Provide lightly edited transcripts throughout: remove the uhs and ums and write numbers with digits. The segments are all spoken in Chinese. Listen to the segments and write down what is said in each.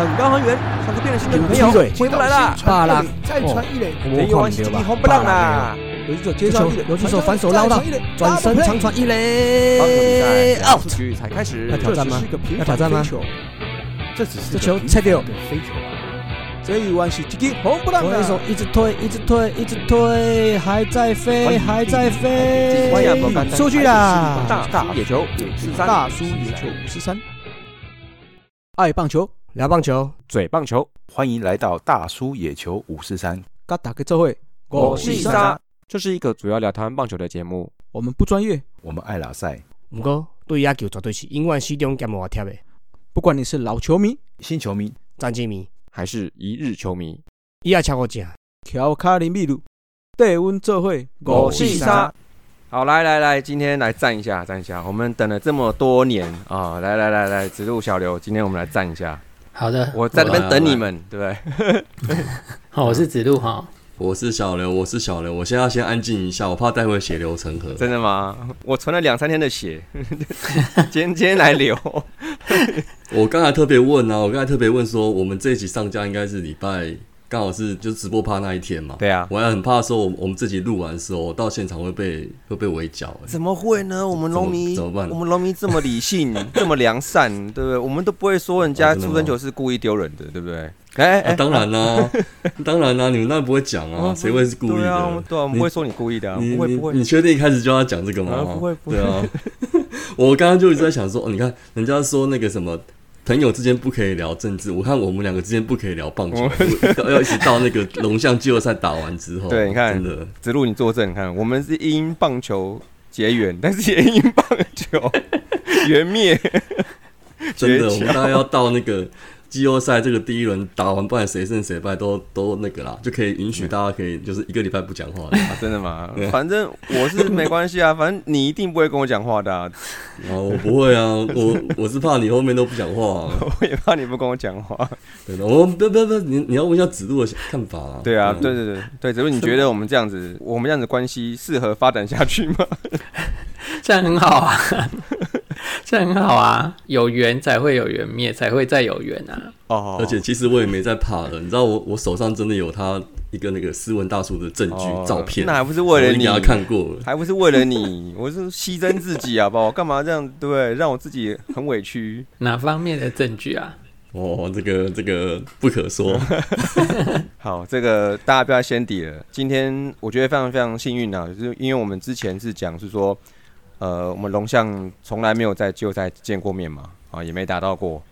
很高很远，传给变成新的朋友，回不来了。巴拉，再传一垒，这一弯你红不浪啦。游击手接球，游击手反手捞到，转身长传一垒 ，out。局才开始，要挑战吗？要挑战吗？这球拆掉。这一弯是一红不浪啦。游击手一直推，一直推，一直推，还在飞，还在飞。出去啦！大叔野球543，大叔野球543。爱棒球，聊棒球，嘴棒球，欢迎来到大叔野球543。跟大家做伙，我是沙。这是一个主要聊台湾棒球的节目。我们不专业，我们爱拉赛。不过对野球绝对是永远始终兼无贴的。不管你是老球迷、新球迷、战绩迷，还是一日球迷，伊也超过正。乔卡林秘鲁，对阮做伙，我是沙。好，来，今天来赞一下，我们等了这么多年啊、哦！来，指路小刘，今天我们来赞一下。好的，我在那边等你们，对不对？好，我是指路哈，我是小刘，我现在要先安静一下，我怕待会血流成河。真的吗？我存了2-3天的血，今天来流。我刚才特别问啊，说，我们这一集上架应该是礼拜。刚好是就直播趴那一天嘛，对啊，我还很怕说我们自己录完的时候，我到现场会被围剿、欸。怎么会呢？我们龙迷怎么办？我们龙迷这么理性，这么良善，对不对？我们都不会说人家出生球是故意丢人的，对不对？哎，当然啦，你们当然不会讲啊，谁会是故意的？对啊，我们不会说你故意的、啊，不会。你确定一开始就要讲这个吗？啊、不会。对啊，我刚刚就一直在想说，哦，你看人家说那个什么。朋友之间不可以聊政治，我看我们两个之间不可以聊棒球，要一直到那个龙象季后赛打完之后。对，你看，子路你作证，你看我们是因棒球结缘，但是也因棒球缘灭。真的，我们大概要到那个季后赛这个第一轮打完，不然谁胜谁败都那个啦，就可以允许大家可以就是一个礼拜不讲话了、啊。真的吗？反正我是没关系啊，反正你一定不会跟我讲话的啊。啊，我不会啊，我是怕你后面都不讲话、啊，我也怕你不跟我讲话。对的，我不，你要问一下子路的看法啊。对啊，对，子路，你觉得我们这样子关系适合发展下去吗？这样很好啊，有缘才会有缘灭，才会再有缘啊。哦，而且其实我也没在怕了，你知道我手上真的有他一个那个斯文大叔的证据、照片，那还不是为了你？我给他看过了，还不是为了你？我是牺牲自己好不好？干嘛这样？对不对？让我自己很委屈。哪方面的证据啊？哦，这个不可说。好，这个大家不要先底了。今天我觉得非常非常幸运啊，就是因为我们之前是讲是说。我们龙象从来没有在季后赛见过面嘛，啊，也没打到过，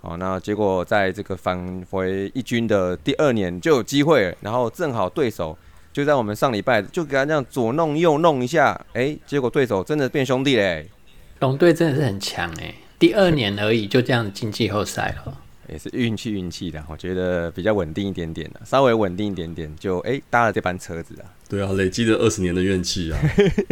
好，那结果在这个返回一军的第2年就有机会了，然后正好对手就在我们上礼拜就给他这样左弄右弄一下，哎，结果对手真的变兄弟嘞、欸，龙队真的是很强哎、欸，第2年而已就这样进季后赛了，也是运气的，我觉得比较稳定一点点的，稍微稳定一点点就哎、欸、搭了这班车子啊。对啊，累积了20年的怨气啊，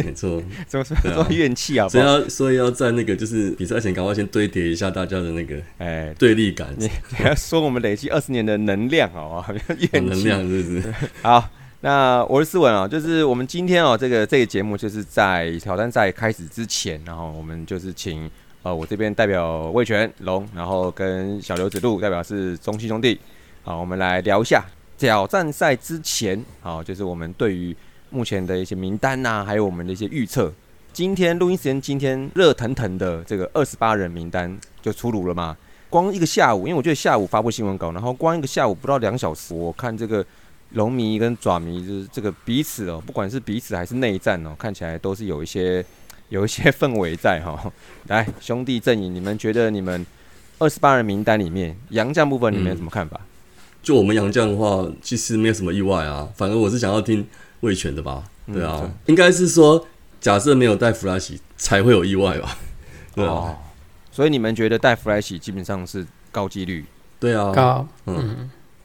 没错，怎么说怨气啊？所以要在那个就是比赛前赶快先堆叠一下大家的那个哎对立感。你要说我们累积20年的能量好啊，怨气、能量是不是？好，那我是思文啊，就是我们今天哦、喔、这个节目就是在挑战赛开始之前，然后我们就是请我这边代表味全龙，然后跟小刘子路代表是中信兄弟，好，我们来聊一下。挑战赛之前，好，就是我们对于目前的一些名单啊，还有我们的一些预测。今天录音时间，今天热腾腾的这个28人名单就出炉了嘛。光一个下午，因为我觉得下午发布新闻稿，然后光一个下午不到2小时，我看这个龙迷跟爪迷，就是这个彼此哦，不管是彼此还是内战哦，看起来都是有一些氛围在哈、哦。来，兄弟阵营，你们觉得你们28人名单里面，洋将部分你们有什么看法？就我们洋将的话，其实没有什么意外啊。反正我是想要听味全的吧，对啊，应该是说假设没有带弗莱喜才会有意外吧，对啊。哦、所以你们觉得带弗莱喜基本上是高几率？对啊，高，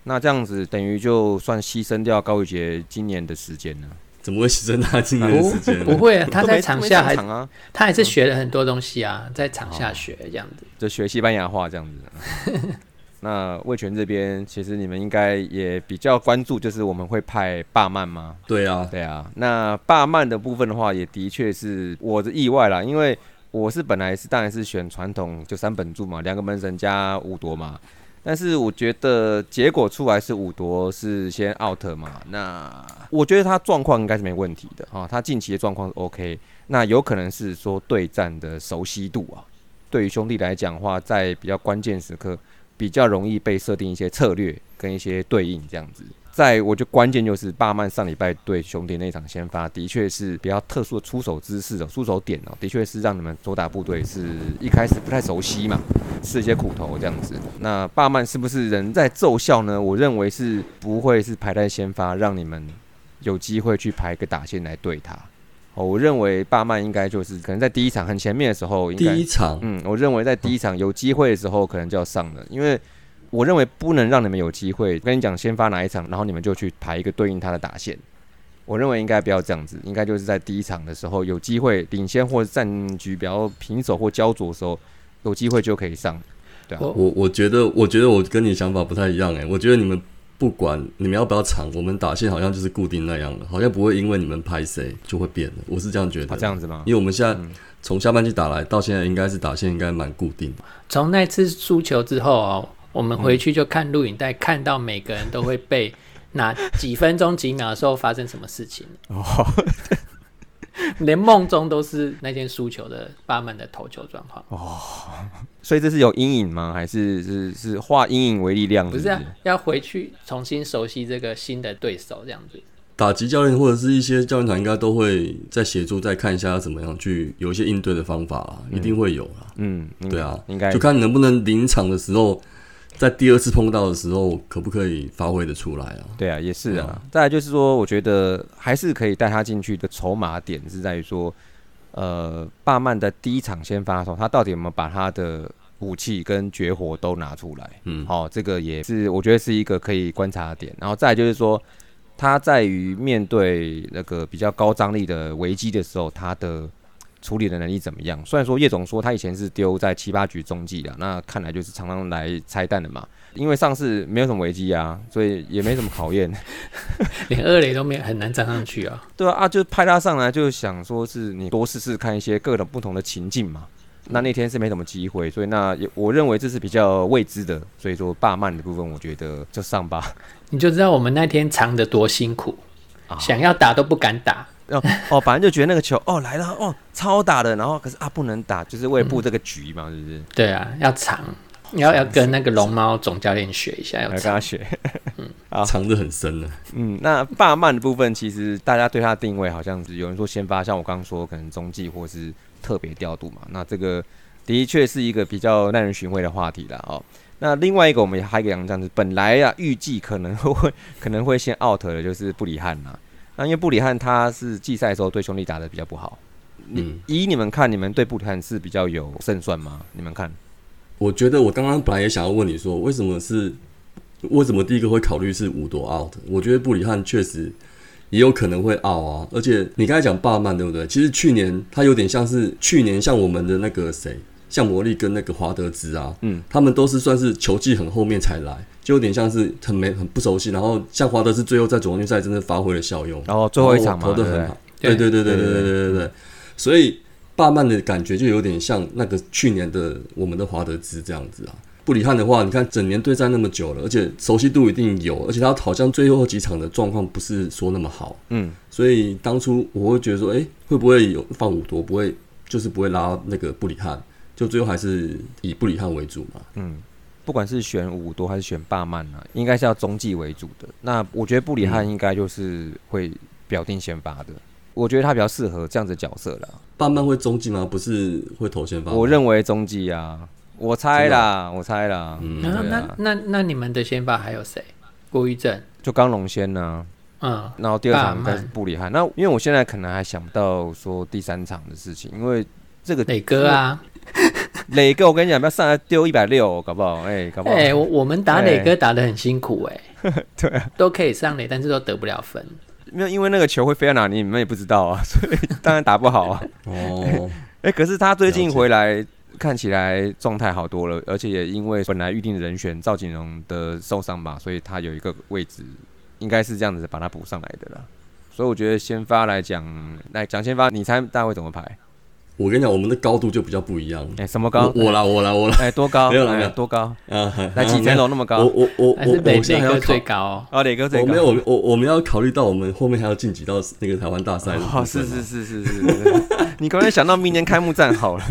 那这样子等于就算牺牲掉高宇杰今年的时间呢？怎么会牺牲他今年的时间？不会啊，他在场下他还是学了很多东西啊，在场下学这样子，就学西班牙话这样子。那味全这边，其实你们应该也比较关注，就是我们会派霸曼吗？对啊。那霸曼的部分的话，也的确是我的意外啦，因为我是本来是当然是选传统就3本柱嘛，2个门神加5夺嘛。但是我觉得结果出来是伍铎是先 out 嘛，那我觉得他状况应该是没问题的啊，他近期的状况是 OK， 那有可能是说对战的熟悉度啊，对于兄弟来讲的话，在比较关键时刻比较容易被设定一些策略跟一些对应这样子。在我觉得关键就是巴曼上礼拜对兄弟那场先发，的确是比较特殊的出手姿势哦，出手点哦，的确是让你们左打部队是一开始不太熟悉嘛，吃一些苦头这样子。那巴曼是不是人在奏效呢？我认为是不会是排在先发，让你们有机会去排个打线来对他。我认为巴曼应该就是可能在第一场很前面的时候，第一场，我认为在第一场有机会的时候可能就要上了，因为。我认为不能让你们有机会，我跟你讲先发哪一场，然后你们就去排一个对应他的打线。我认为应该不要这样子，应该就是在第一场的时候有机会领先或战局比较平手或焦灼的时候，有机会就可以上。对啊，我觉得我跟你想法不太一样欸，我觉得你们不管你们要不要长，我们打线好像就是固定那样的，好像不会因为你们排谁就会变的，我是这样觉得。啊，这样子吗？因为我们现在从下半季打来到现在，应该是打线应该蛮固定的。从那次输球之后哦。我们回去就看录影带，看到每个人都会背哪几分钟几秒的时候发生什么事情。连梦中都是那天输球的巴曼的投球状况。所以这是有阴影吗？还是化阴影为力量？不是啊，要回去重新熟悉这个新的对手这样子。打击教练或者是一些教练团应该都会再协助再看一下怎么样去有一些应对的方法啦，一定会有啦。对啊，应该就看能不能临场的时候。在第二次碰到的时候，可不可以发挥得出来啊？对啊，也是啊。再来就是说，我觉得还是可以带他进去的筹码点是在于说，巴曼的第一场先发的时候，他到底有没有把他的武器跟绝活都拿出来？这个也是我觉得是一个可以观察的点。然后再来就是说，他在于面对那个比较高张力的危机的时候，他的处理的能力怎么样？虽然说叶总说他以前是丢在7-8局中继的，那看来就是常常来拆弹的嘛。因为上次没有什么危机啊，所以也没什么考验，连2垒都没很难站上去啊。对啊，就派他上来就想说是你多试试看一些各种不同的情境嘛。那天是没什么机会，所以那我认为这是比较未知的，所以说巴曼的部分我觉得就上吧。你就知道我们那天藏得多辛苦，想要打都不敢打。反正就觉得那个球来了超打的，然后可是不能打，就是为了布这个局嘛，是不是？对啊，要藏，要跟那个龙猫总教练学一下，要跟他学，藏得很深了。那巴曼的部分，其实大家对他的定位好像是有人说先发，像我刚刚说可能中继或是特别调度嘛，那这个的确是一个比较耐人寻味的话题啦。那另外一个我们还有一个洋将是本来预计可能会先 out 的，就是布里汉啦。那因为布里汉他是季赛的时候对兄弟打得比较不好，以你们看，你们对布里汉是比较有胜算吗？你们看？我觉得我刚刚本来也想要问你说，为什么第一个会考虑是伍铎 out？ 我觉得布里汉确实也有可能会 out 啊，而且你刚才讲巴曼对不对？其实去年他有点像是像我们的那个谁，像魔力跟那个华德兹啊，他们都是算是球技很后面才来。就有点像是很不熟悉，然后像华德是最后在总决赛真的发挥了效用，然后最后一场嘛投得很好，对，所以巴曼的感觉就有点像那个去年的我们的华德兹这样子啊。布里汉的话，你看整年对战那么久了，而且熟悉度一定有，而且他好像最后几场的状况不是说那么好，所以当初我会觉得说，会不会有放伍铎，不会就是不会拉那个布里汉，就最后还是以布里汉为主嘛，不管是选伍铎还是选巴曼，应该是要中继为主的。那我觉得布里汉应该就是会表定先发的，我觉得他比较适合这样子的角色啦。巴曼会中继吗？不是会投先发吗？我认为中继啊，我猜啦。那你们的先发还有谁？郭玉正就刚龙先啊，然后第二场应该是布里汉。那因为我现在可能还想不到说第三场的事情，因为这个磊哥啊。磊哥，我跟你讲，不要上来丢160，搞不好，搞不好。我们打磊哥打得很辛苦，对啊，都可以上垒，但是都得不了分。没有，因为那个球会飞到哪里，你们也不知道啊，所以当然打不好啊。可是他最近回来，看起来状态好多了，而且也因为本来预定的人选赵锦荣的受伤吧，所以他有一个位置，应该是这样子把他补上来的啦。所以我觉得先发来讲先发，你猜大家会怎么排？我跟你讲，我们的高度就比较不一样。哎，什么高？我啦。哎，多高？没有啦，没有多高。来几层楼那么高？我最高。哦，磊哥最高。我们要考虑到我们后面还要晋级到那个台湾大赛。哦，是。你刚才想到明年开幕战好了。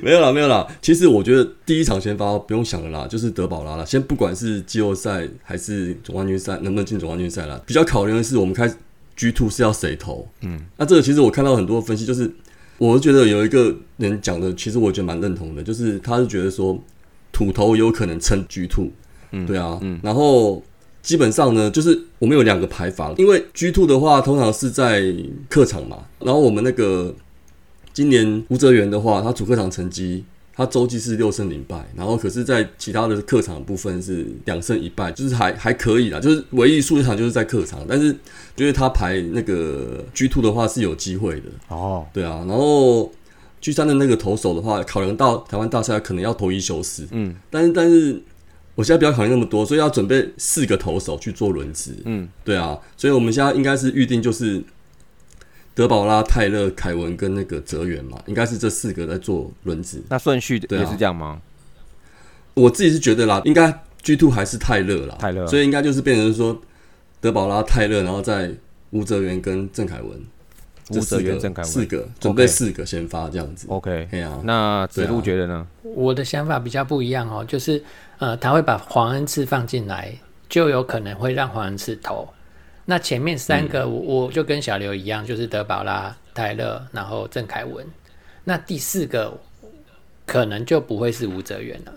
没有啦。其实我觉得第一场先发不用想了啦，就是德保拉啦。先不管是季后赛还是总冠军赛，能不能进总冠军赛啦，比较考虑的是我们开始。G2 是要谁投？那这个其实我看到很多分析，就是我觉得有一个人讲的，其实我觉得蛮认同的，就是他是觉得说土投有可能撑 G2，对啊，然后基本上呢，就是我们有两个排法，因为 G2 的话通常是在客场嘛，然后我们那个今年吴哲源的话，他主客场成绩。他周记是6胜0败，然后可是在其他的客场的部分是2胜1败，就是还可以啦，就是唯一输一场就是在客场，但是觉得他排那个 G2 的话是有机会的哦，对啊，然后 G3 的那个投手的话，考量到台湾大赛可能要投一休四，但是我现在不要考虑那么多，所以要准备4个投手去做轮值，对啊，所以我们现在应该是预定就是。德保拉、泰勒、凯文跟那个哲源嘛，应该是这4个在做轮值。那顺序也是这样吗？我自己是觉得啦，应该 G2 还是泰勒啦，所以应该就是变成说德保拉、泰勒，然后再吴哲源跟郑凯文，吴哲源、郑凯文4个，准备4个先发这样子。OK， 啊、那子路觉得呢？我的想法比较不一样哦，就是他会把黄恩赐放进来，就有可能会让黄恩赐投。那前面3个、我就跟小刘一样，就是德保拉、泰勒，然后郑凯文。那第4个可能就不会是吴哲源了，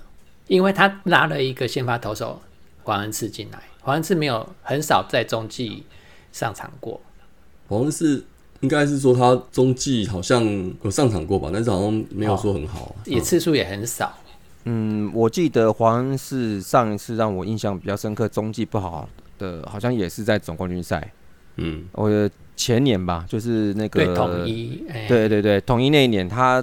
因为他拉了一个先发投手黄恩赐进来，黄恩赐没有很少在中继上场过。黄恩赐应该是说他中继好像有上场过吧，但是好像没有说很好，也次数也很少。我记得黄恩赐上一次让我印象比较深刻，中继不好。好像也是在总冠军赛，我的前年吧，就是那个对统一，对，统一那一年，他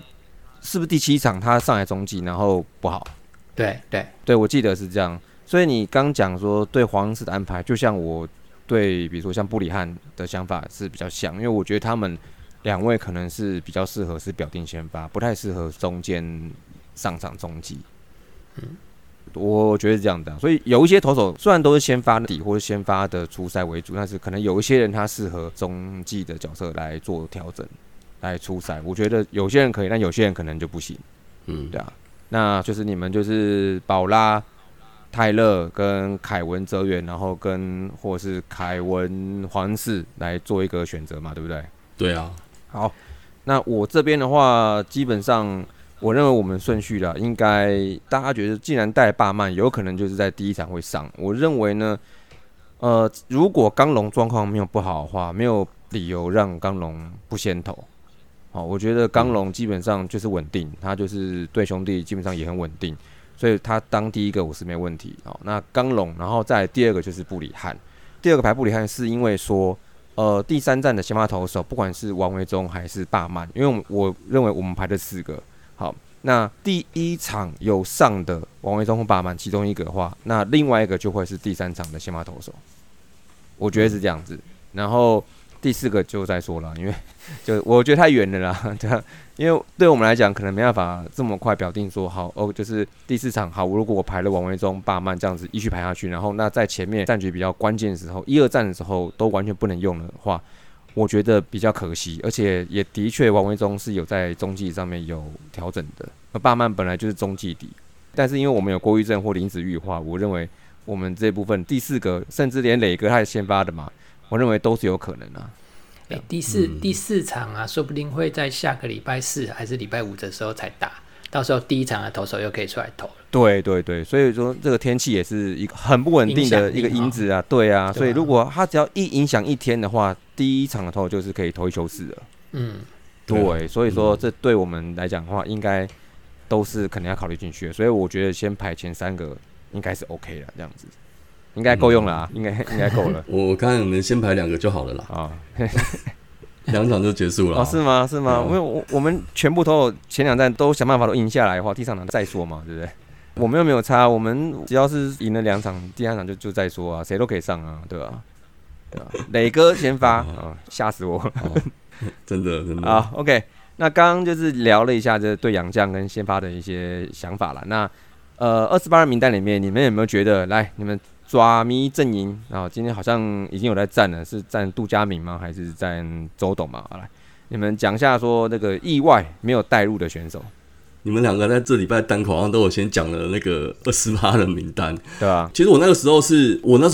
是不是第7场他上来中继，然后不好？对，我记得是这样。所以你刚讲说对黄恩赐的安排，就像我对比如说像布里汉的想法是比较像，因为我觉得他们2位可能是比较适合是表定先发，不太适合中间上场中继。我觉得是这样的，所以有一些投手虽然都是先发的底或是先发的出赛为主，但是可能有一些人他适合中继的角色来做调整，来出赛。我觉得有些人可以，但有些人可能就不行。对啊，那就是你们就是保拉、泰勒跟凯文、哲源，然后跟或是凯文、黄恩赐来做一个选择嘛，对不对？对啊。好，那我这边的话，基本上。我认为我们顺序啦，应该大家觉得，既然带霸曼，有可能就是在第一场会上。我认为呢，如果刚龙状况没有不好的话，没有理由让刚龙不先投。好，我觉得刚龙基本上就是稳定，他就是对兄弟基本上也很稳定，所以他当第1个我是没问题。好，那刚龙，然后再来第2个就是布里汉，第2个排布里汉是因为说。第3站的先发投手，不管是王维忠还是霸曼，因为我认为我们排的4个。好，那第1场有上的王维忠或霸曼其中一个的话，那另外一个就会是第3场的先发投手，我觉得是这样子。然后第4个就再说了，因为就我觉得太远了啦，对，因为对我们来讲可能没办法这么快表定说好哦，就是第4场好，如果我排了王维忠、霸曼这样子一续排下去，然后那在前面战局比较关键的时候，1、2站的时候都完全不能用的话。我觉得比较可惜，而且也的确王维忠是有在中继上面有调整的。那霸曼本来就是中继底，但是因为我们有郭玉正或林子玉的话，我认为我们这部分第4个，甚至连磊哥他也先发的嘛，我认为都是有可能啊。第四场啊，说不定会在下个礼拜4还是礼拜5的时候才打，到时候第1场的投手又可以出来投了。对，所以说这个天气也是一个很不稳定的一个因子啊，对啊，所以如果他只要一影响一天的话。第1场的投就是可以投一球4了，对，所以说这对我们来讲的话，应该都是可能要考虑进去的，所以我觉得先排前3个应该是 OK 了，这样子应该够用了啊，应该够了。我看我们先排2个就好了啦，啊，2场就结束了，哦，是吗？因为我们全部投前2站都想办法都赢下来的话，第3场再说嘛，对不对？我们又没有差，我们只要是赢了2场，第3场就再说啊，谁都可以上啊，对吧？磊哥先发，吓死我了！真的啊。OK， 那刚刚就是聊了一下这对洋将跟先发的一些想法啦。那28人名单里面，你们有没有觉得来你们爪迷阵营啊？今天好像已经有在站了，是站杜佳明吗？还是站周董吗？来，你们讲一下说那个意外没有带入的选手。你们两个在这礼拜单口上都有先讲了那个28人名单，对啊，其实我那时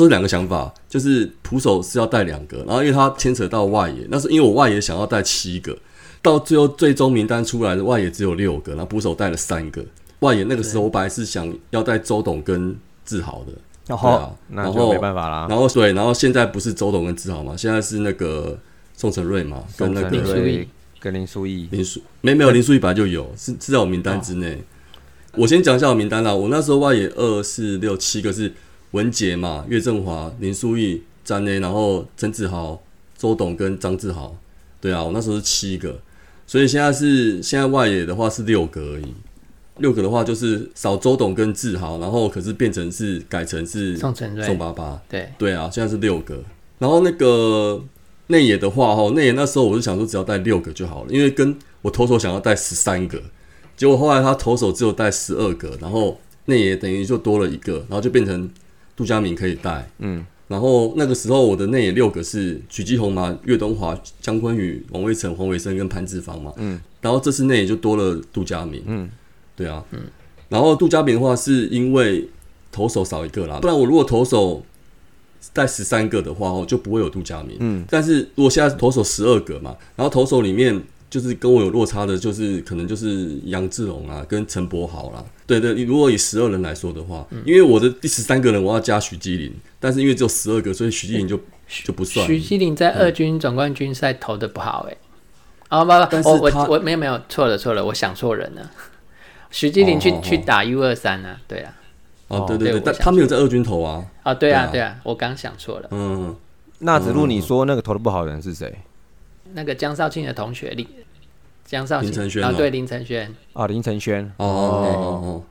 候两个想法，就是捕手是要带两个，然后因为他牵扯到外野，那是因为我外野想要带7个，到最后最终名单出来的外野只有6个，然后捕手带了3个，外野那个时候我本来是想要带周董跟志豪的，对啊，那就没办法啦。然后现在不是周董跟志豪嘛，现在是那个宋承瑞嘛，跟那个。跟林书义，没有林书义本来就有，是在我名单之内。我先讲一下我名单啦，我那时候外野2、4、6、7个是文杰嘛、岳振华、林书义、詹内，然后曾志豪、周董跟张志豪。对啊，我那时候是7个，所以现在外野的话是6个而已。6个的话就是少周董跟志豪，然后可是改成是宋爸爸。对啊，现在是6个，然后那个。内野的话，内野那时候我就想说只要带6个就好了，因为跟我投手想要带13个，结果后来他投手只有带12个，然后内野等于就多了1个，然后就变成杜佳明可以带，嗯，然后那个时候我的内野6个是许继宏嘛、岳东华、江坤宇、王威成、黄伟生跟潘志芳嘛，嗯，然后这次内野就多了杜佳明，嗯，对啊，嗯，然后杜佳明的话是因为投手少1个啦，不然我如果投手带13个的话就不会有杜佳明，嗯，但是如果现在投手12个嘛，然后投手里面就是跟我有落差的，就是可能就是杨志龙啊跟陈柏豪啦，对，如果以12人来说的话，嗯，因为我的第13个人我要加许基麟，但是因为只有12个，所以许基麟就不算。许基麟在2军总冠军赛投的不好欸，啊不，我没有错了，我想错人了，许基麟去打 U23 啊，对啊。哦，对，但他没有在2军投啊。啊，对啊，我刚想错了。嗯，那子路，你说那个投的不好的人是谁？那个江少庆的同学，林承轩啊，对，林承轩啊，林承轩。哦，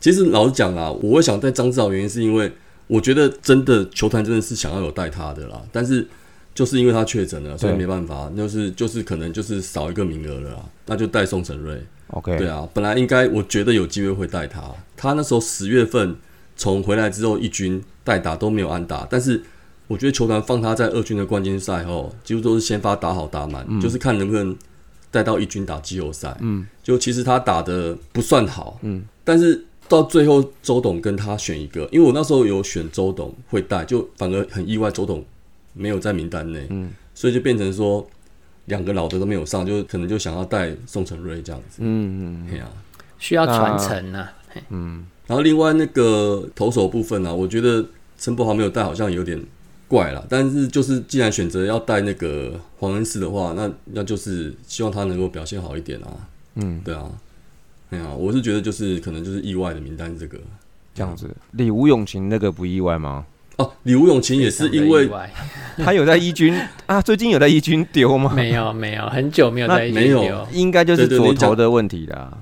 其实老实讲啦，我会想带张志豪，原因是因为我觉得真的球团真的是想要有带他的啦，但是就是因为他确诊了，所以没办法，就是可能就是少1个名额了啦，那就带宋承瑞。Okay. 对啊，本来应该我觉得有机会会带他，他那时候10月份从回来之后1军代打都没有安打，但是我觉得球团放他在2军的冠军赛后，几乎都是先发打好打满，嗯，就是看能不能带到1军打季后赛。嗯，就其实他打的不算好，嗯，但是到最后周董跟他选1个，因为我那时候有选周董会带，就反而很意外周董没有在名单内，嗯，所以就变成说。2个老的都没有上，就可能就想要带宋承瑞这样子。嗯，对啊，需要传承啊。嗯，然后另外那个投手部分啊，我觉得陈柏豪没有带好像有点怪啦，但是就是既然选择要带那个黄恩赐的话，那就是希望他能够表现好一点啊。嗯，对啊，我是觉得就是可能就是意外的名单这个这样子。李吴永晴那个不意外吗？哦，李吴永晴也是因为他有在1军啊，最近有在1军丢吗？没有，很久没有在1军丢，应该就是左投的问题啦。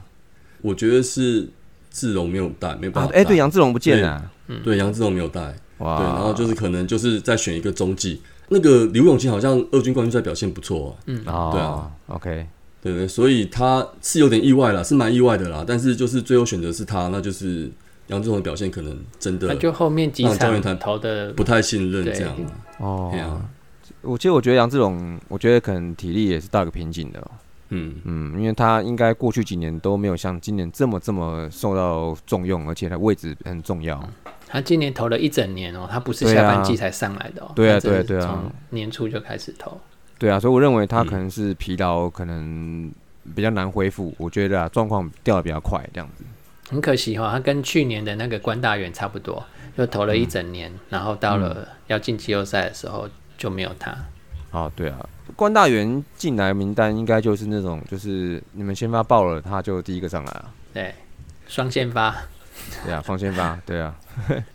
我觉得是志龙没有带，没办法。对，杨志龙不见了。对，杨志龙没有带。哇，对，然后就是可能就是再选1个中继。那个李吴永晴好像2军冠军赛表现不错，啊。嗯，对啊，哦 ，OK， 对，所以他是有点意外啦，是蛮意外的啦。但是就是最后选择是他，那就是。杨志宏的表现可能真的，那就后面几场投的不太信任这样哦。我觉得杨志宏，我觉得可能体力也是到一个瓶颈的，哦。嗯，因为他应该过去几年都没有像今年这么受到重用，而且他位置很重要。他今年投了1整年哦，他不是下半季才上来的哦。对啊，从年初就开始投。对啊，所以我认为他可能是疲劳，可能比较难恢复。我觉得啊，状况掉的比较快这样子。很可惜哈，他跟去年的那个关大元差不多，就投了1整年，然后到了要进季后赛的时候就没有他。哦，对啊，关大元进来名单应该就是那种，就是你们先发爆了，他就第1个上来了。对，双先发。对啊，双先发，对啊。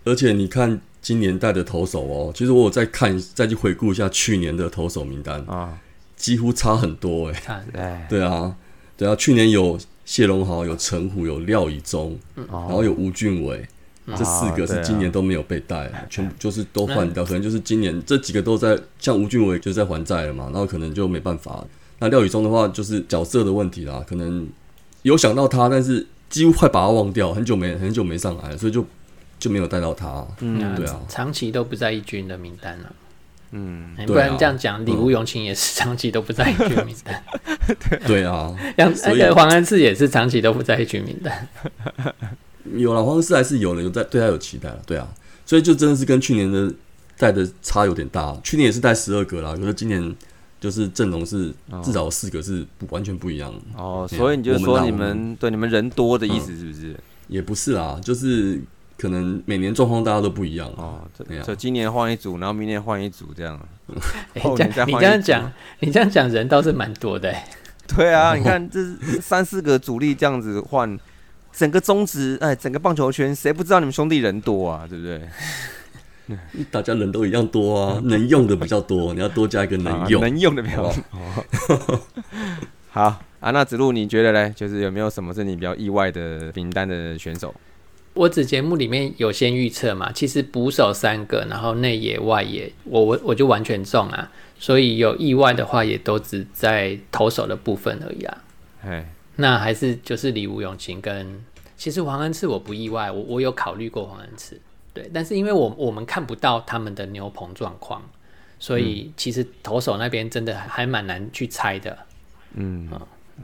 而且你看今年带的投手哦，其实我有再去回顾一下去年的投手名单啊，几乎差很多哎。对啊，去年有。谢龙豪有陈虎有廖以中，然后有吴俊伟，这四个是今年都没有被带，全部就是都换掉，可能就是今年这几个都在，像吴俊伟就在还债了嘛，然后可能就没办法。那廖宇中的话就是角色的问题啦，可能有想到他，但是几乎快把他忘掉，很久没上来了，所以就没有带到他。嗯，对啊，长期都不在一军的名单了。嗯，不然这样讲，李吴永清也是长期都不在一军名单。对啊，那个黄安世也是长期都不在一军名单。有啦，黄世还是有人有在对他有期待了，对啊，所以就真的是跟去年的带的差有点大，去年也是带12个啦，可是今年就是阵容是至少4个是完全不一样的哦。所以你就说你们对你们人多的意思是不是？也不是啦，就是可能每年状况大家都不一样哦。所以今年换一组，然后明年换一组这样。后年再换一组。你这样讲人倒是蛮多的。对啊，你看这3-4个主力这样子换。整个中职，哎，整个棒球圈，谁不知道你们兄弟人多啊？对不对？大家人都一样多啊，能用的比较多，你要多加一个能用，能用的比较多。好啊，那子路你觉得呢？就是有没有什么是你比较意外的名单的选手？我只节目里面有先预测嘛，其实捕手3个，然后内野外野，我就完全中啊，所以有意外的话也都只在投手的部分而已啦。哎。那还是就是李吴永清跟，其实黄恩赐我不意外，我有考虑过黄恩赐，对，但是因为我们看不到他们的牛棚状况，所以其实投手那边真的还蛮难去猜的，嗯，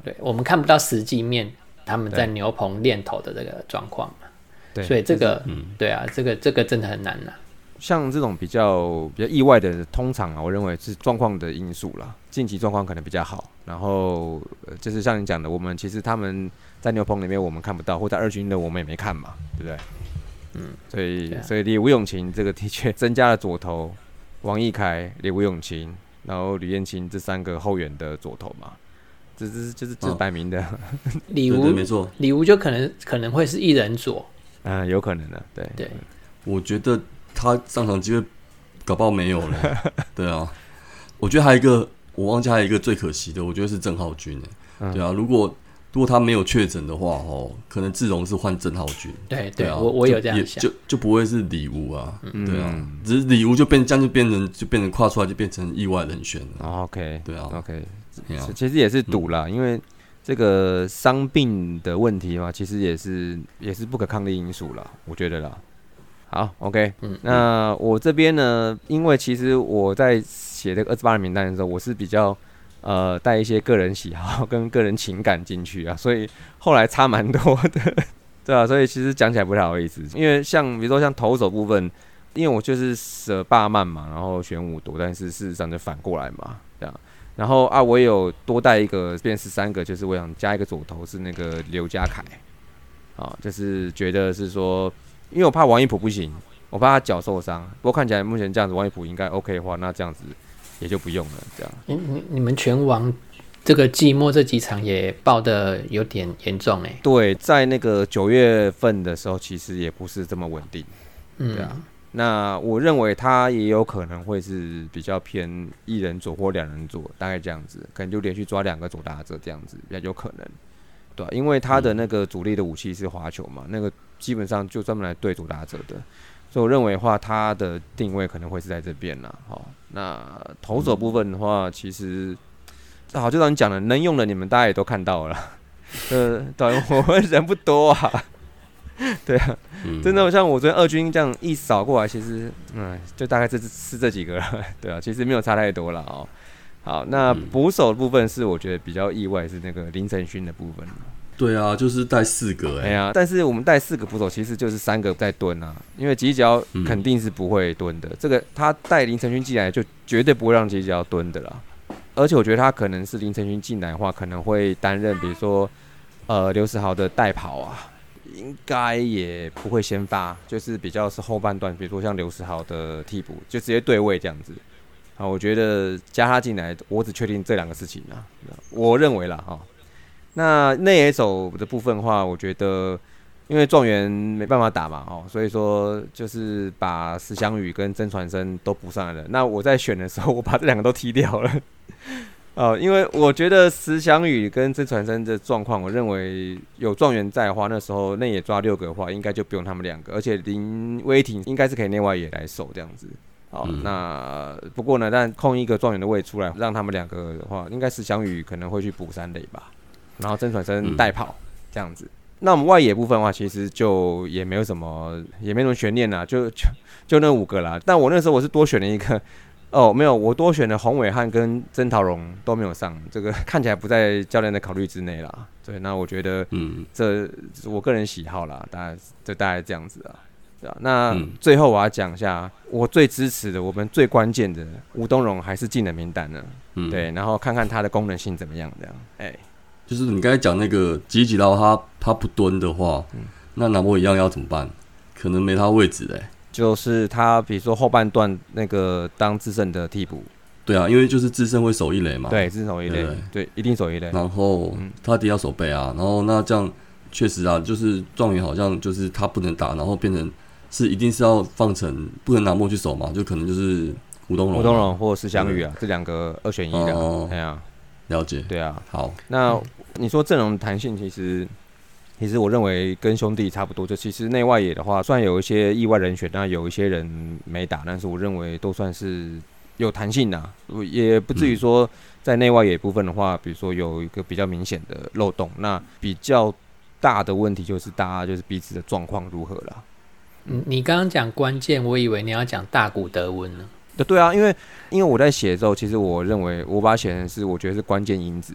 对，我们看不到实际面他们在牛棚练投的这个状况，对，所以这个，对啊，这个真的很难啊。像这种比较意外的，通常啊，我认为是状况的因素啦。近期状况可能比较好，然后就是像你讲的，我们其实他们在牛棚里面我们看不到，或在二军的我们也没看嘛，对不对？嗯，所以李吴永清这个的确增加了左投，王义凯、李吴永清，然后吕彦青这3个后援的左投嘛，这是摆明的。哦、李吴没错，李吴就可能会是一人左，嗯，有可能的，对，我觉得。他上场机会搞不好没有了，对啊，我觉得还有一个最可惜的，我觉得是郑浩君，对啊，如果他没有确诊的话，哦，可能志荣是换郑浩君，对啊，我有这样想，就不会是李吴啊，对啊，只是李吴就变这样就变成跨出来就变成意外人选了 ，OK， 对啊 ，OK， 其实也是赌啦，因为这个伤病的问题嘛，其实也是不可抗力因素啦，我觉得啦。好 ，OK， 那我这边呢，因为其实我在写这个28人名单的时候，我是比较带一些个人喜好跟个人情感进去啊，所以后来差蛮多的，对啊，所以其实讲起来不太好意思，因为像比如说像投手部分，因为我就是舍霸曼嘛，然后选5多，但是事实上就反过来嘛，这样，然后啊我有多带一个变13个，就是我想加一个左投是那个刘家凯，啊，就是觉得是说。因为我怕王一普不行，我怕他脚受伤。不过看起来目前这样子，王一普应该 OK 的话，那这样子也就不用了。这样，你们全王这个季末这几场也爆得有点严重哎。对，在那个9月份的时候，其实也不是这么稳定。嗯，对啊。那我认为他也有可能会是比较偏一人左或2人左，大概这样子，可能就连续抓2个左打者这样子比较有可能。对、啊，因为他的那个主力的武器是滑球嘛，那个基本上就专门来对左打者的，所以我认为的话，他的定位可能会是在这边啦。好、哦，那投手部分的话，其实好、啊，就像你讲的，能用的你们大家也都看到了啦。对，我们人不多啊。对啊，真的像我昨天二军这样一扫过来，其实就大概是这几个了。对啊，其实没有差太多了哦。好，那捕手的部分是我觉得比较意外，是那个林承勋的部分。对啊，就是带4个哎、欸、呀、啊，但是我们带4个捕手，其实就是3个在蹲啊，因为吉角肯定是不会蹲的。这个他带林承勋进来，就绝对不会让吉角蹲的啦。而且我觉得他可能是林承勋进来的话，可能会担任比如说刘世豪的代跑啊，应该也不会先发，就是比较是后半段，比如说像刘世豪的替补，就直接对位这样子。好，我觉得加他进来，我只确定这2个事情啦，我认为啦哈。那内野手的部分的话，我觉得因为状元没办法打嘛，哦，所以说就是把石翔宇跟曾传生都补上来了。那我在选的时候，我把这2个都踢掉了。因为我觉得石翔宇跟曾传生的状况，我认为有状元在的话，那时候内野抓6个的话，应该就不用他们2个，而且林威廷应该是可以内外野来守这样子。好，那不过呢，但空一个状元的位出来，让他们2个的话，应该石翔宇可能会去补3垒吧，然后曾传生带跑这样子。那我们外野部分的话，其实就也没有什么，也没什么悬念啦，就那5个啦。但我那时候我是多选了一个。哦，没有，我多选的洪伟汉跟曾陶荣都没有上，这个看起来不在教练的考虑之内啦。对，那我觉得，这我个人喜好啦，大概这样子啊，对吧？那最后我要讲一下，我最支持的，我们最关键的吴东荣还是进了名单呢。对，然后看看他的功能性怎么样，这样。就是你刚才讲那个吉吉劳他不蹲的话，那南波一样要怎么办？可能没他位置嘞。就是他，比如说后半段那个当智胜的替补，对啊，因为就是智胜会守1垒嘛，对，是守1垒，对，一定守1垒。然后他也要守备啊，然后那这样确实啊，就是状元好像就是他不能打，然后变成是一定是要放成不能拿莫去守嘛，就可能就是吴东荣或是翔宇啊，这2个2选1的，哎呀，了解，对啊，好，那你说阵容弹性其实我认为跟兄弟差不多，就其实内外野的话，虽然有一些意外人选，那有一些人没打，但是我认为都算是有弹性的，也不至于说在内外野部分的话，比如说有一个比较明显的漏洞。那比较大的问题就是大家就是彼此的状况如何了。你刚刚讲关键，我以为你要讲大谷德文呢。对啊，因为我在写的时候，其实我认为我把它写成是我觉得是关键因子。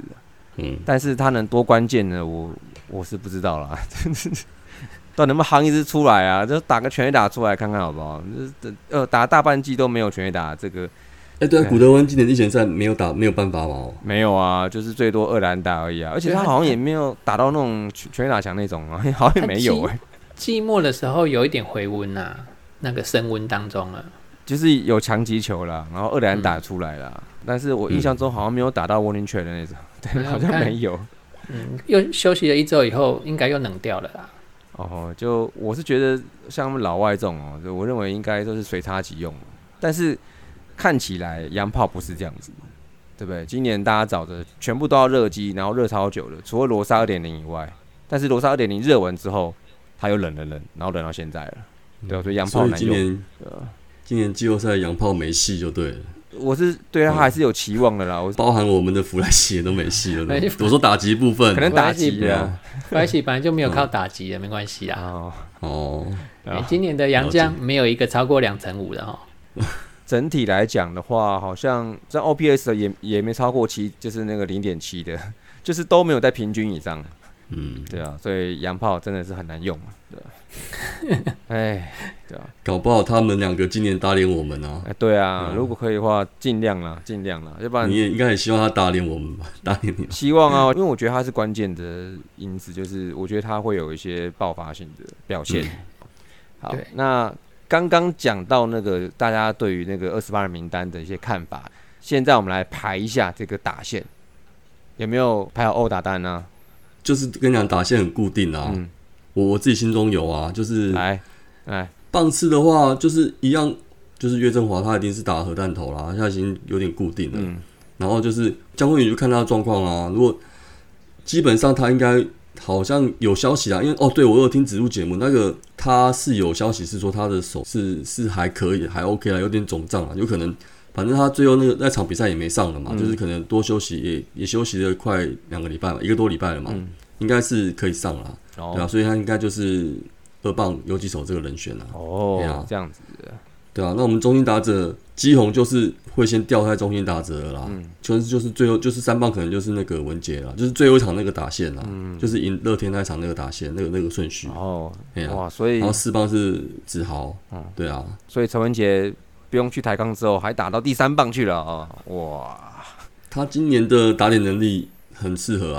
但是他能多关键呢？我是不知道啦，到底能不能行一支出来啊？就打个全垒打出来看看好不好？打大半季都没有全垒打这个。对啊，古德温今年1选3没有打，没有办法嘛。没有啊，就是最多2安打而已啊，而且他好像也没有打到那种全垒打墙那种啊，好像也没有季末的时候有一点回温啊，那个升温当中啊。就是有强击球啦，然后2安打出来啦，但是我印象中好像没有打到warning track的那种，对，好像没有。又休息了1周以后，应该又冷掉了啦。就我是觉得像他们老外这种我认为应该都是随插即用，但是看起来洋炮不是这样子，对不对？今年大家找的全部都要热机，然后热超久了，除了罗莎2.0以外，但是罗莎2.0热完之后，它又冷，然后冷到现在了，对，所以洋炮难用。今年季后赛洋炮没戏就对了，我是对他还是有期望的啦。包含我们的弗莱西也都没戏了。我说打击部分，可能打击啊，弗莱西本来就没有靠打击的，没关系啦。今年的洋将没有一个超过2.5的哦。整体来讲的话，好像在 OPS 也没超过7，就是那个0.7的，就是都没有在平均以上。对啊，所以洋炮真的是很难用，对吧？对啊，搞不好他们2个今年打脸我们啊！对啊，如果可以的话，尽量啦，要不然你也应该很希望他打脸我们吧？打脸你？希望啊，因为我觉得他是关键的因子，就是我觉得他会有一些爆发性的表现。好，那刚刚讲到那个大家对于那个28人名单的一些看法，现在我们来排一下这个打线，有没有排好殴打单呢？就是跟你讲，打线很固定啊。我自己心中有啊，就是来棒次的话，就是一样，就是岳振华他一定是打核弹头啦，他已经有点固定了。然后就是江坤宇就看他的状况啊，如果基本上他应该好像有消息啦，因为对我有听植入节目，那个他是有消息是说他的手是还可以，还 OK 啦，有点肿胀啦，有可能。反正他最后那场比赛也没上了嘛，就是可能多休息也休息了快2个礼拜嘛，1个多礼拜了嘛，应该是可以上了，对啊，所以他应该就是2棒游击手这个人选啦。这样子，对啊，那我们中心打者基宏就是会先调派中心打者了啦，就是最后就是3棒可能就是那个文杰啦，就是最后一场那个打线啦，就是赢乐天那一场那个打线那个顺序哇，所以然后4棒是子豪，对啊，所以陈文杰。不用去抬杠之后，还打到第3棒去了哇！他今年的打点能力很适合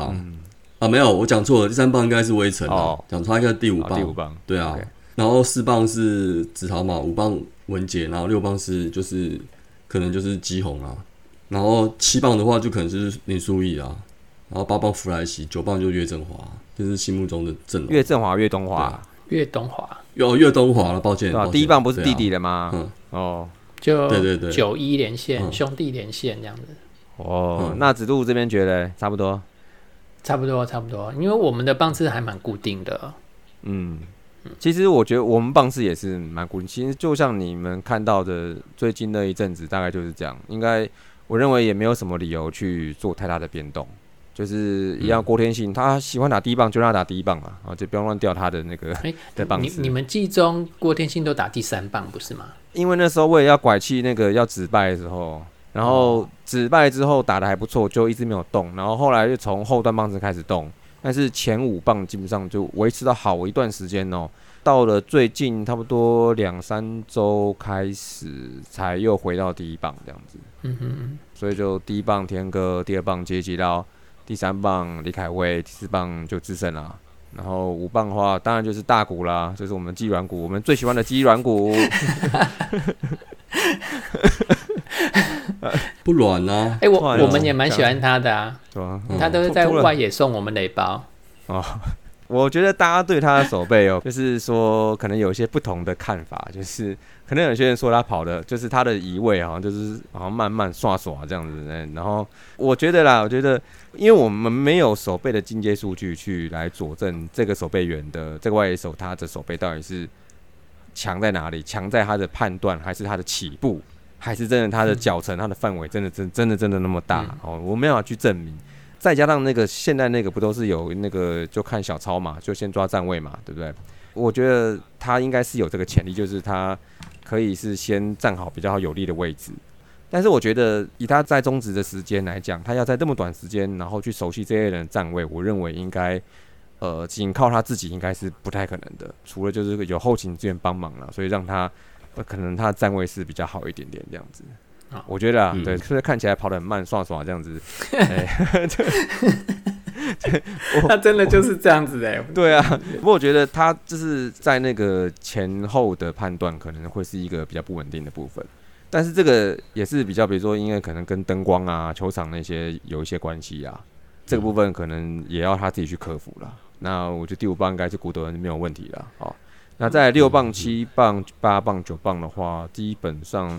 啊！没有，我讲错了，第3棒应该是威城啊，讲错，应该是第5棒。第5棒，对啊。然后4棒是子豪嘛，5棒文杰，然后6棒是就是可能就是基宏啊，然后7棒的话就可能就是林书义啊，然后8棒弗莱西，9棒就岳振华，就是心目中的阵容。岳振华、岳东华、岳东华，岳东华了，抱歉。第1棒不是弟弟的吗？就91连线，兄弟连线这样子。哦，那子路这边觉得差不多，差不多，因为我们的棒次还蛮固定的。嗯，其实我觉得我们棒次也是蛮固定，其实就像你们看到的最近那一阵子，大概就是这样。应该我认为也没有什么理由去做太大的变动，就是一样。郭天信他喜欢打第一棒就让他打第一棒嘛，就不要乱掉他的那个的棒次。你们季中郭天信都打第三棒不是吗？因为那时候为了要拐气那个要指败的时候。然后止败之后打得还不错，就一直没有动。然后后来就从后段棒子开始动，但是前五棒基本上就维持到好一段时间哦。到了最近差不多2-3周开始才又回到第一棒这样子。嗯哼。所以就第一棒天哥，第二棒杰吉捞，第三棒李凯威，第四棒就智胜啦。然后五棒的话，当然就是大股啦，就是我们鸡软股，我们最喜欢的鸡软股。不软啊！哎、欸，我们也蛮喜欢他的啊，他都是在外野送我们垒包。哦，我觉得大家对他的守备哦，就是说可能有一些不同的看法，就是可能有些人说他跑的，就是他的移位好像就是好像慢慢刷刷这样子。然后我觉得，因为我们没有守备的进阶数据去来佐证这个守备员的这个外野手他的守备到底是强在哪里，强在他的判断还是他的起步？还是真的，他的脚程、他的范围真的那么大、哦，我没办法去证明。再加上那个现在那个不都是有那个就看小抄嘛，就先抓站位嘛，对不对？我觉得他应该是有这个潜力，就是他可以是先站好比较有利的位置。但是我觉得以他在中职的时间来讲，他要在这么短时间，然后去熟悉这些人的站位，我认为应该仅靠他自己应该是不太可能的，除了就是有后勤资源帮忙啦，所以让他。可能他的站位是比较好一点点这样子，哦、我觉得啊，对，所以看起来跑得很慢，爽爽这样子。他真的就是这样子哎。对啊，不过我觉得他就是在那个前后的判断可能会是一个比较不稳定的部分，但是这个也是比较，比如说因为可能跟灯光啊、球场那些有一些关系啊，这个部分可能也要他自己去克服了。那我觉得第五棒应该是古德恩没有问题了，好。那在6棒、7棒、8棒、9棒的话，基本上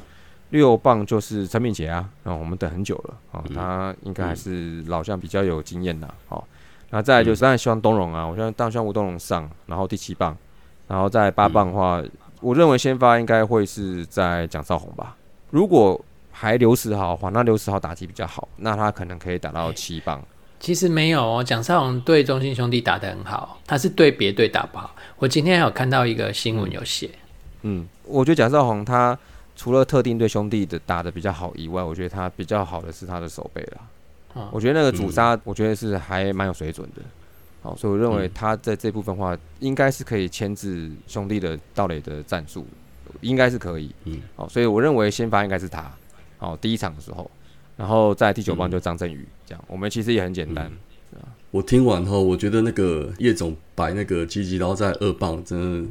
6棒就是陈敏杰啊，那、我们等很久了啊、他应该还是老将比较有经验啦。好、那再来就是当然希望东荣啊，我当然希望吴东荣上，然后第7棒，然后在8棒的话，我认为先发应该会是在蒋少红吧。如果还刘时豪的话，那刘时豪打击比较好，那他可能可以打到7棒。其实没有哦，蒋少红对中信兄弟打得很好，他是对别队打不好。我今天还有看到一个新闻有写，我觉得蒋少红他除了特定对兄弟的打得比较好以外，我觉得他比较好的是他的守备啦。我觉得那个主杀，我觉得是还蛮有水准的。好，所以我认为他在这部分的话，应该是可以牵制兄弟的盗垒的战术，应该是可以。好，所以我认为先发应该是他。好，第一场的时候。然后在第9棒就张振宇，这样我们其实也很简单。我听完后，我觉得那个叶总摆那个积极刀在2棒，真的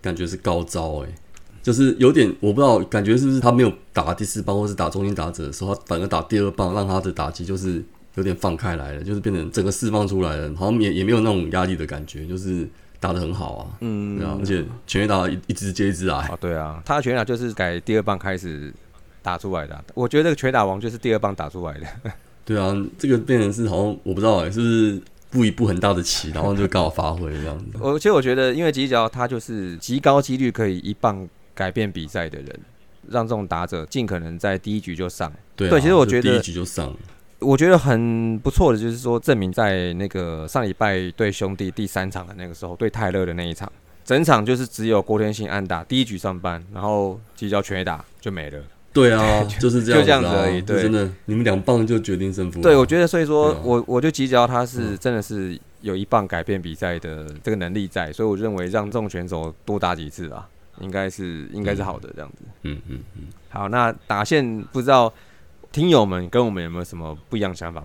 感觉是高招哎、欸，就是有点我不知道，感觉是不是他没有打第4棒或是打中心打者的时候，他反而打第2棒，让他的打击就是有点放开来了，就是变成整个释放出来了，好像也没有那种压力的感觉，就是。打得很好啊，对啊，而且全垒打一支接一支来、啊，对啊，他的全垒打就是改第2棒开始。打出来的、我觉得这个全打王就是第2棒打出来的。对啊，这个变成是好像我不知道是不是步一步很大的棋，然后就刚好发挥这样子。而且我觉得，因为吉角他就是极高几率可以一棒改变比赛的人，让这种打者尽可能在第一局就上。对、啊，对，其实我觉得第一局就上，我觉得很不错的，就是说证明在那个上礼拜对兄弟第3场的那个时候，对泰勒的那一场，整场就是只有郭天信安打第一局上班，然后吉角全打就没了。对啊，就是这样子、啊，就这样子而已。对，真的，你们2棒就决定胜负、啊。对，我觉得，所以说，啊、我就急着他是真的是有1棒改变比赛的这个能力在，所以我认为让这种选手多打几次啊，应该是好的这样子。好，那打线不知道听友们跟我们有没有什么不一样的想法？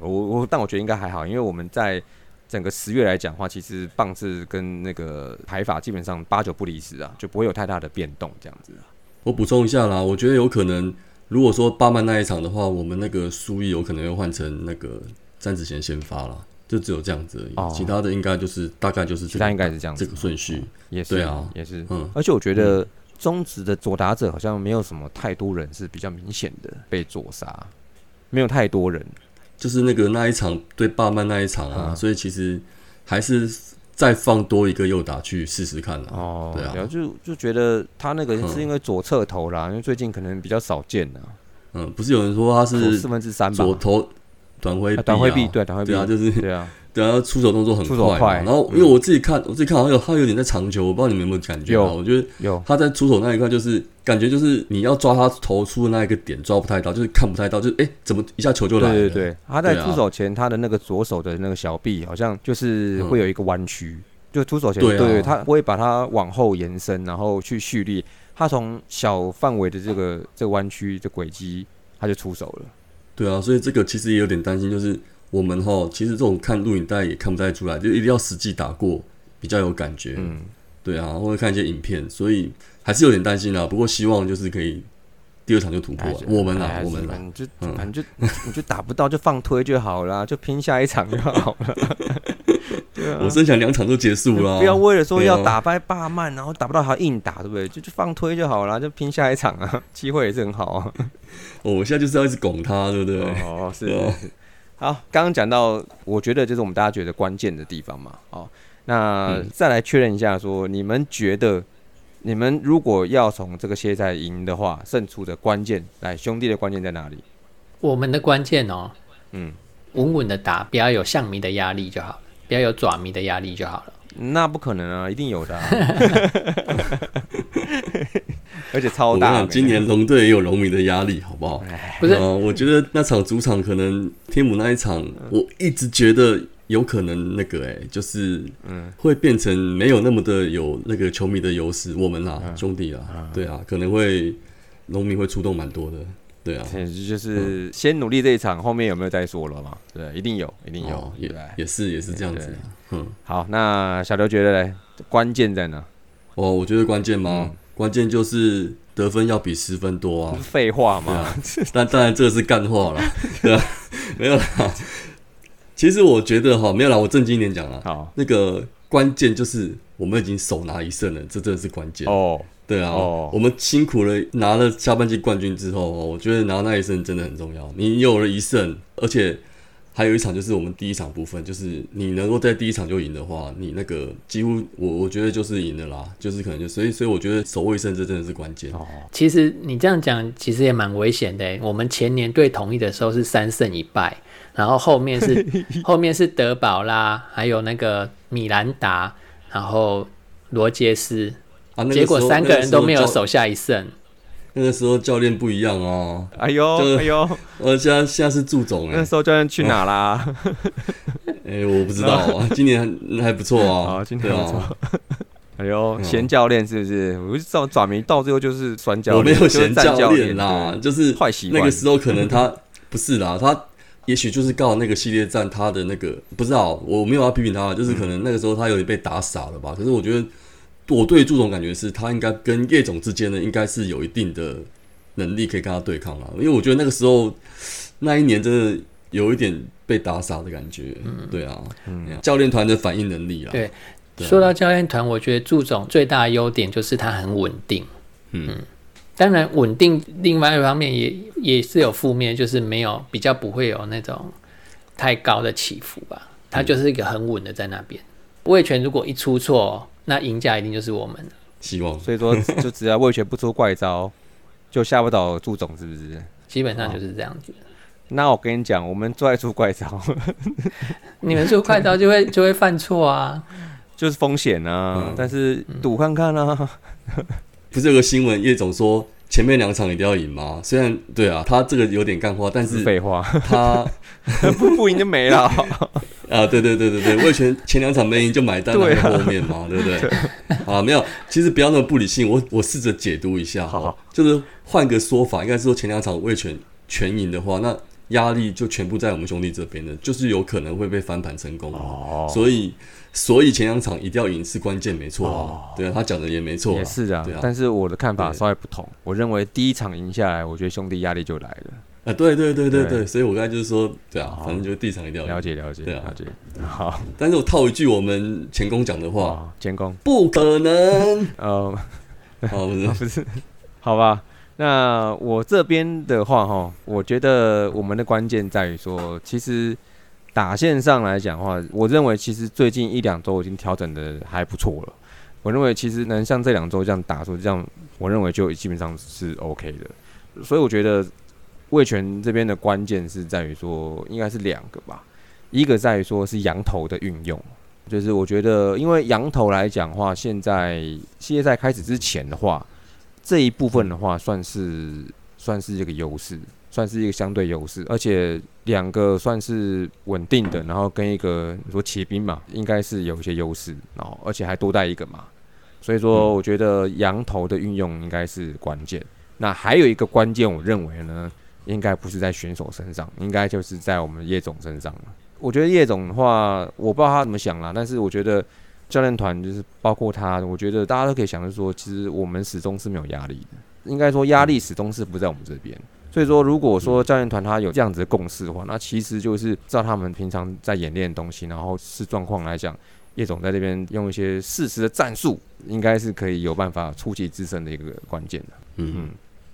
但我觉得应该还好，因为我们在整个10月来讲的话，其实棒次跟那个排法基本上8-9不离十啊，就不会有太大的变动这样子啊。我补充一下啦，我觉得有可能，如果说巴曼那一场的话，我们那个苏毅有可能会换成那个詹子贤先发啦，就只有这样子而已，其他的应该就是大概就是、这个、其他应该是这样子这个顺序，也是对啊，也是，而且我觉得中职的左打者好像没有什么太多人是比较明显的被左杀，没有太多人，就是那一场对霸曼那一场啊，所以其实还是再放多一个右打去试试看啦。哦，对啊，就觉得他那个是因为左侧头啦，因为最近可能比较少见啦。嗯，不是有人说他是4分之3吧？左头短挥臂，对，短挥臂，对啊，就是对啊。对啊，出手动作很快，然后因为我自己看好像他有点在长球，我不知道你们有没有感觉啊？我觉得他在出手那一块就是感觉就是你要抓他投出的那一个点抓不太到，就是看不太到，就是怎么一下球就来了。对对对，他在出手前他的那个左手的那个小臂好像就是会有一个弯曲，就出手前对他不会把它往后延伸，然后去蓄力，他从小范围的这个弯曲的轨迹他就出手了。对啊，所以这个其实也有点担心，就是。我们其实这种看录影带也看不太出来，就一定要实际打过比较有感觉。嗯，对啊，或者看一些影片，所以还是有点担心啦。不过希望就是可以第2场就突破。我们啦，反正就打不到就放推就好啦，就拼下一场就好了。对啊，我真想2场就结束啦。不要为了说要打败霸曼，然后打不到还硬打，对不对？就放推就好啦，就拼下一场啊，机会也是很好啊。我现在就是要一直拱他，对不对？哦，是。好，刚刚讲到，我觉得就是我们大家觉得关键的地方嘛。好，那再来确认一下说，你们觉得，你们如果要从这个歇赛赢的话，胜出的关键，来兄弟的关键在哪里？我们的关键稳稳的打，不要有象迷的压力就好了，不要有爪迷的压力就好了。那不可能啊，一定有的啊。而且超大，今年龙队也有龙迷的压力，好不好？不是，我觉得那场主场可能天母那一场，我一直觉得有可能那个就是会变成没有那么的有那个球迷的优势，我们啦，兄弟啦，对啊，可能会龙迷会出动蛮多的，对啊，就是先努力这一场，后面有没有再说了嘛？对，一定有，也是这样子。嗯，好，那小刘觉得嘞，关键在哪？哦，我觉得关键吗？关键就是得分要比失分多啊！废话嘛，啊、但当然这是干话啦，对啊，没有啦。其实我觉得没有啦，我正经一点讲啦。好，那个关键就是我们已经手拿1胜了，这真的是关键哦。对啊，我们辛苦了，拿了下半季冠军之后，我觉得拿那1胜真的很重要。你有了1胜，而且还有一场就是我们第1场部分，就是你能够在第1场就赢的话，你那个几乎我觉得就是赢了啦，就是可能就所以我觉得守卫胜这真的是关键。其实你这样讲其实也蛮危险的欸，我们前年对统一的时候是3胜1败，然后后面是德保拉，还有那个米兰达，然后罗杰斯结果3个人都没有守下1胜。那个时候教练不一样哦，哎呦，我现在是助总哎。那时候教练去哪啦？我不知道啊，今年还不错啊，今年还不错。哎呦，嫌教练是不是？我就知道爪迷到最后就是酸教练，我没有嫌教练啦，就是坏习惯。那个时候可能他不是啦，他也许就是刚好那个系列战他的那个不知道，我没有要批评他，就是可能那个时候他有点被打傻了吧。可是我觉得。我对祝总感觉是他应该跟叶总之间呢，应该是有一定的能力可以跟他对抗啦。因为我觉得那个时候那一年真的有一点被打傻的感觉，对啊，教练团的反应能力啦。对，说到教练团，我觉得祝总最大的优点就是他很稳定。当然稳定，另外一方面也是有负面，就是没有比较不会有那种太高的起伏吧。他就是一个很稳的在那边。味全如果一出错。那赢家一定就是我们了，希望。所以说，就只要味全不出怪招，就下不倒祝总，是不是？基本上就是这样子。那我跟你讲，我们最爱出怪招，你们出怪招就会犯错啊，就是风险啊。但是赌看看啊。不是有个新闻，叶总说前面2场一定要赢吗？虽然对啊，他这个有点干话，但是废话，他不赢就没了。啊，对，味全前2场没赢就买单在后面嘛， 对不对？啊，没有，其实不要那么不理性，我试着解读一下，好，就是换个说法，应该是说前2场味全全赢的话，那压力就全部在我们兄弟这边的，就是有可能会被翻盘成功所以前2场一定要赢是关键，没错啊，对啊，他讲的也没错，也是啊，但是我的看法稍微不同，我认为第1场赢下来，我觉得兄弟压力就来了。啊，对，所以我刚才就是说，对啊，反正就是第1场一定要赢。了解，对啊，了解。好，但是我套一句我们前攻讲的话，前攻不可能。不是，好吧，那我这边的话齁，我觉得我们的关键在于说，其实打线上来讲的话，我认为其实最近一两周已经调整的还不错了。我认为其实能像这两周这样打出这样，我认为就基本上是 OK 的。所以我觉得味全这边的关键是在于说，应该是两个吧，一个在于说是洋投的运用，就是我觉得因为洋投来讲的话，现在系列赛开始之前的话，这一部分的话算是一个优势，算是一个相对优势，而且两个算是稳定的，然后跟一个你说骑兵嘛，应该是有一些优势，然后而且还多带一个嘛，所以说我觉得洋投的运用应该是关键。那还有一个关键，我认为呢，应该不是在选手身上，应该就是在我们叶总身上了。我觉得叶总的话，我不知道他怎么想啦，但是我觉得教练团就是包括他，我觉得大家都可以想着说，其实我们始终是没有压力的，应该说压力始终是不在我们这边。所以说，如果说教练团他有这样子的共识的话，那其实就是照他们平常在演练的东西，然后视状况来讲，叶总在这边用一些适时的战术，应该是可以有办法出奇制胜的一个关键的。嗯嗯。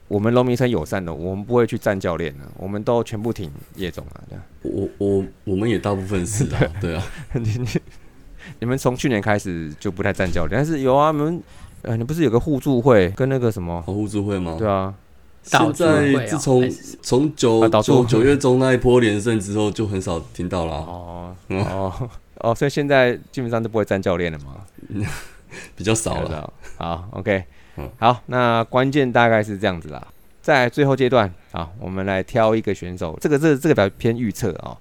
我们农民生友善的，我们不会去站教练的，我们都全部挺叶总啊。我们也大部分是的、啊，对啊。你们从去年开始就不太站教练，但是有啊，你们你不是有个互助会跟那个什么？互助会吗？对啊。现在自从九月中那一波连胜之后，就很少听到了、啊。哦，所以现在基本上都不会站教练了嘛，比较少了。好 ，OK。好，那关键大概是这样子啦。在最后阶段啊，我们来挑一个选手，这个比较偏预测啊。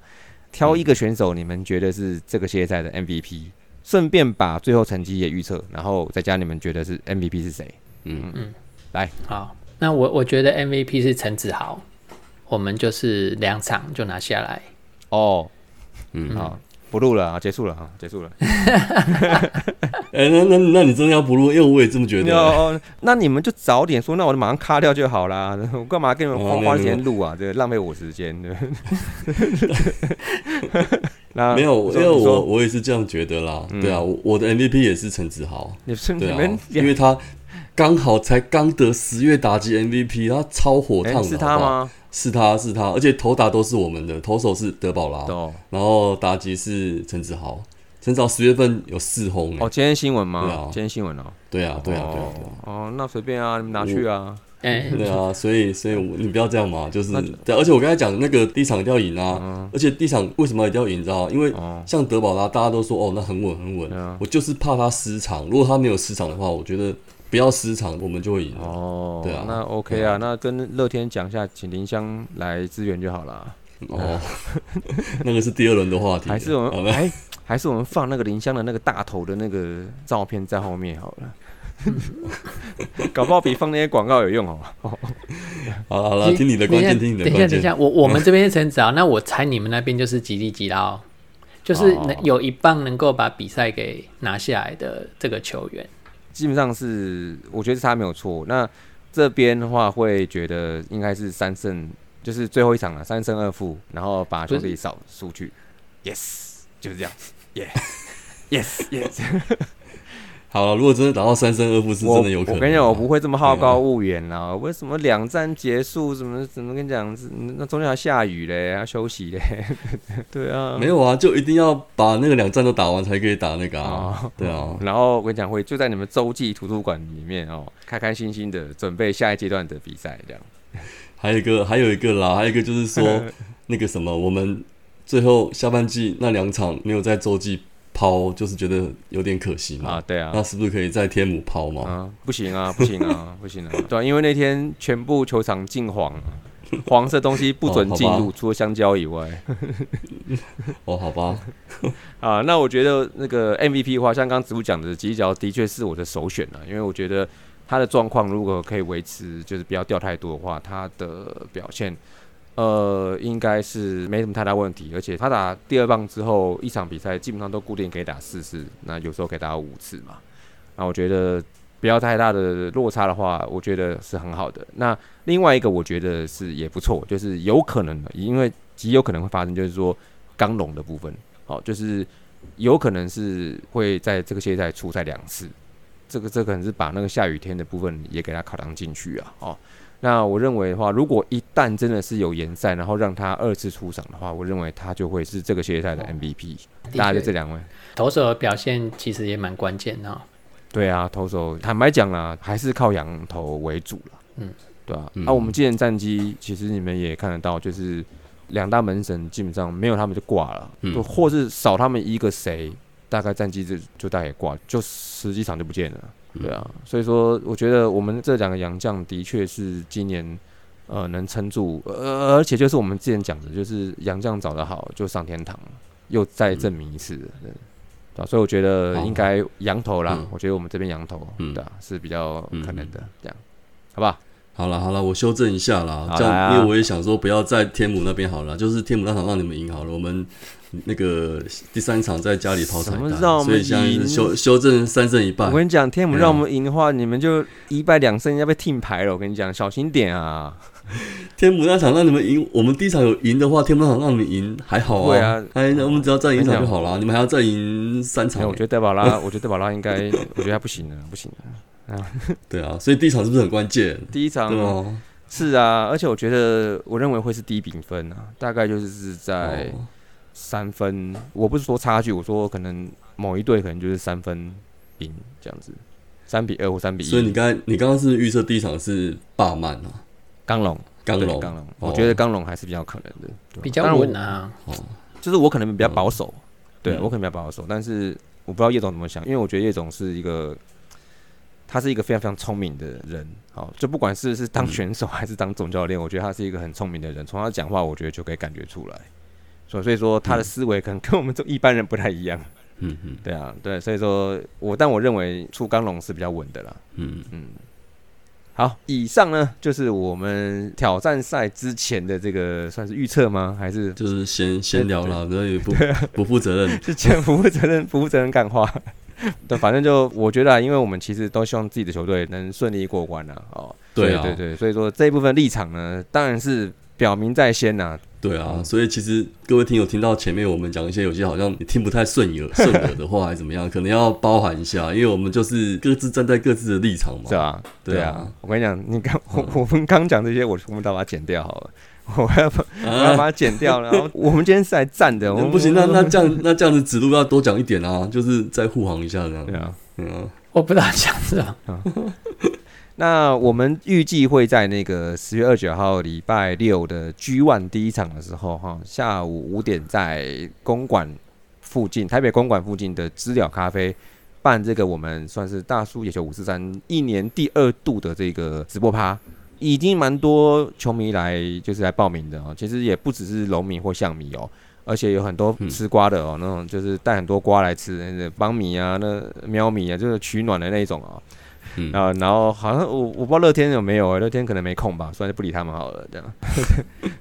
挑一个选手，你们觉得是这个系列赛的 MVP， 顺便把最后成绩也预测，然后再加你们觉得是 MVP 是谁？嗯，来，好，那我觉得 MVP 是陈子豪，我们就是2场就拿下来。哦，好。不录了啊，结束了啊，结束了。那你真的要不录？因为我也这么觉得、欸。那你们就早点说，那我就马上卡掉就好啦。我干嘛跟你们花时间录啊？这浪费我时间。没有，因为我也是这样觉得啦。对啊，我的 MVP 也是陈子豪。对啊，因为他刚好才刚得10月打击 MVP， 他超火烫的。是他吗？是他，而且投打都是我们的，投手是德保拉，然后打击是陈子豪，陈子豪10月份有4轰、欸。哦，今天新闻吗？对啊，今天新闻哦。对啊。哦，那随便啊，你们拿去啊。对啊，所以你不要这样嘛，就是对，而且我刚才讲那个第一场一定要赢啊，而且第一场为什么一定要赢，你知道吗？因为像德保拉，大家都说哦，那很稳、啊，我就是怕他失常，如果他没有失常的话，我觉得。不要失常，我们就会赢哦。对啊，那 OK 啊，那跟乐天讲一下，请林湘来支援就好了。哦，那个是第2轮的话题，还是我们还是我们放那个林湘的那个大头的那个照片在后面好了。搞不好比放那些广告有用哦。好了，听你的关键，等一下，我们这边是陈子豪，那我猜你们那边就是吉力吉撈，就是有一棒能够把比赛给拿下来的这个球员。基本上是，我觉得是他没有错。那这边的话，会觉得应该是3胜，就是最后一场了，3胜2负，然后把兄弟扫出去。Yes， 就是这样。Yes。好了，如果真的打到3胜2负，是真的有可能。我跟你讲，我不会这么好高骛远啦。为什么2战结束，怎么跟你讲？那中间还下雨嘞，要休息嘞。对啊，没有啊，就一定要把那个2战都打完，才可以打那个啊。哦、对啊。然后我跟你讲，会就在你们洲际图书馆里面哦，开开心心的准备下一阶段的比赛，这样。还有一个就是说，那个什么，我们最后下半季那2场没有在洲际。抛就是觉得有点可惜嘛，啊对啊，那是不是可以在天母抛嘛？啊，不行啊，对啊，因为那天全部球场禁黄，黄色东西不准进入，除了香蕉以外。哦，好吧。啊，那我觉得那个 MVP 的话，像刚刚子午讲的，吉力吉撈的确是我的首选啊，因为我觉得他的状况如果可以维持，就是不要掉太多的话，他的表现。应该是没什么太大问题，而且他打第2棒之后，一场比赛基本上都固定可以打4次，那有时候可以打5次嘛。那我觉得不要太大的落差的话，我觉得是很好的。那另外一个我觉得是也不错，就是有可能的，因为极有可能会发生，就是说刚龙的部分，好，就是有可能是会在这个系列赛出赛2次，这个可能是把那个下雨天的部分也给他考量进去啊，哦。那我认为的话，如果一旦真的是有延赛，然后让他二次出场的话，我认为他就会是这个系列赛的 MVP、哦。大概就这两位。投手的表现其实也蛮关键的、哦。对啊，投手坦白讲啦，还是靠洋投为主啦。嗯，对啊。嗯、啊，我们今年战绩其实你们也看得到，就是两大门神基本上没有他们就挂了、嗯，或是少他们一个谁，大概战绩就大概挂，就十几场就不见了。对啊，所以说我觉得我们这两个洋将的确是今年能撑住，而且就是我们之前讲的，就是洋将找得好就上天堂，又再证明一次了，对啊，所以我觉得应该洋投啦、嗯，我觉得我们这边洋投、嗯、对啊是比较可能的，这样好不好？好啦好啦，我修正一下啦，这样、啊、因为我也想说不要在天母那边好了，就是天母那场让你们赢好了，我们那个第三场在家里淘汰，所以现在是修正3胜1败。我跟你讲，天母让我们赢的话、嗯，你们就1败2胜要被停牌了。我跟你讲，小心点啊！天母那场让你们赢，我们第一场有赢的话，天母那场让你们赢还好啊。对啊，我们只要再赢一场就好了，你们还要再赢3场、欸。我觉得戴宝拉，应该，我觉得他不行了，对啊，所以第一场是不是很关键？第一场对吗？是啊，而且我认为会是低比分啊，大概就是在。哦3分，我不是说差距，我说可能某一队可能就是3分赢这样子，3-2或3-1。所以你刚刚是预测第一场是霸曼啊，刚龙，我觉得刚龙还是比较可能的，對比较稳啊。就是我可能比较保守，对我可能比较保守，但是我不知道叶总怎么想，因为我觉得叶总他是一个非常非常聪明的人，好，就不管是当选手还是当总教练，我觉得他是一个很聪明的人，从他讲话我觉得就可以感觉出来。所以说他的思维可能跟我们一般人不太一样，嗯嗯，对啊，对，所以说但我认为出钢龙是比较稳的啦，嗯嗯。好，以上呢就是我们挑战赛之前的这个算是预测吗？还是就是闲聊啦，然后也不负责任，之前不负责任干话，对，反正就我觉得啊，因为我们其实都希望自己的球队能顺利过关啦，哦，对啊，对对，所以说这一部分立场呢，当然是表明在先啦。对啊，所以其实各位听友听到前面我们讲一些有些好像你听不太顺耳的话还是怎么样，可能要包含一下，因为我们就是各自站在各自的立场嘛。是啊，对啊，我跟你讲，我们刚讲这些，我全部都把它剪掉好了，我要把它剪掉，然后我们今天是来站的，我们不行，那这样子指路要多讲一点啊，就是再护航一下这样。对啊，嗯，我不知道讲什么。那我们预计会在那个10月29号礼拜6的 G1 第一场的时候哈，下午5点在台北公馆附近的知了咖啡办这个我们算是大叔野球5431年第2度的这个直播趴，已经蛮多球迷来报名的哦，其实也不只是龙迷或象迷哦，而且有很多吃瓜的哦，那种就是带很多瓜来吃，那邦米啊、那喵米啊，就是取暖的那种哦。嗯啊，然后好像我不知道乐天有没有、欸，乐天可能没空吧，算是不理他们好了这样。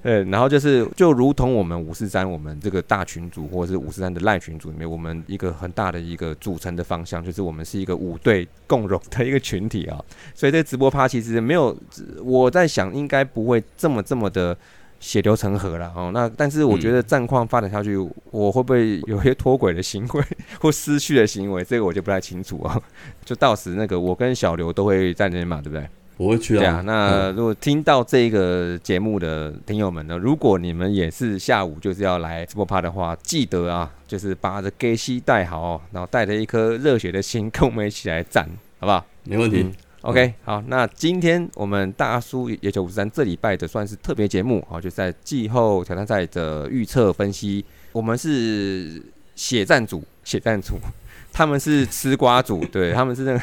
对，然后就如同我们543我们这个大群组或者是543的LINE群组里面，我们一个很大的一个组成的方向，就是我们是一个5队共荣的一个群体啊。所以这直播趴其实没有，我在想应该不会这么的血流成河啦哦。那但是我觉得战况发展下去，我会不会有些脱轨的行为或失序的行为，这个我就不太清楚啊。就到时那个我跟小刘都会在那边嘛，对不对？我会去啊。对啊，那如果听到这个节目的听友们呢，如果你们也是下午就是要来直播趴的话，记得啊，就是把这给西带好哦，然后带着一颗热血的心，跟我们一起来战，好不好？没问题。OK， 好，那今天我们大叔野球543这礼拜的算是特别节目，好，就是在季后挑战赛的预测分析。我们是血战组，他们是吃瓜组，对，他们是那个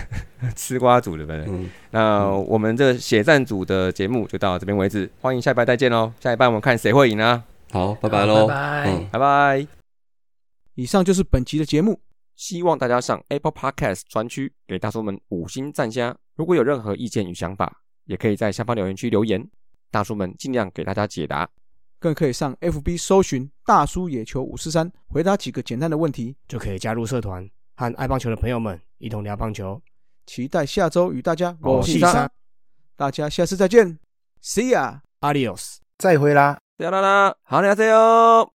吃瓜组的，对不对？那我们这血战组的节目就到这边为止，欢迎下一拜再见喽！下一拜我们看谁会赢啊！好，拜拜喽，拜拜。以上就是本集的节目。希望大家上 Apple Podcast 专区给大叔们5星赞加，如果有任何意见与想法，也可以在下方留言区留言，大叔们尽量给大家解答。更可以上 FB 搜寻大叔野球543，回答几个简单的问题，就可以加入社团，和爱棒球的朋友们一同聊棒球。期待下周与大家我细沙，大家下次再见 ，See ya，Adios， 再会啦，再见啦，好，再见哟。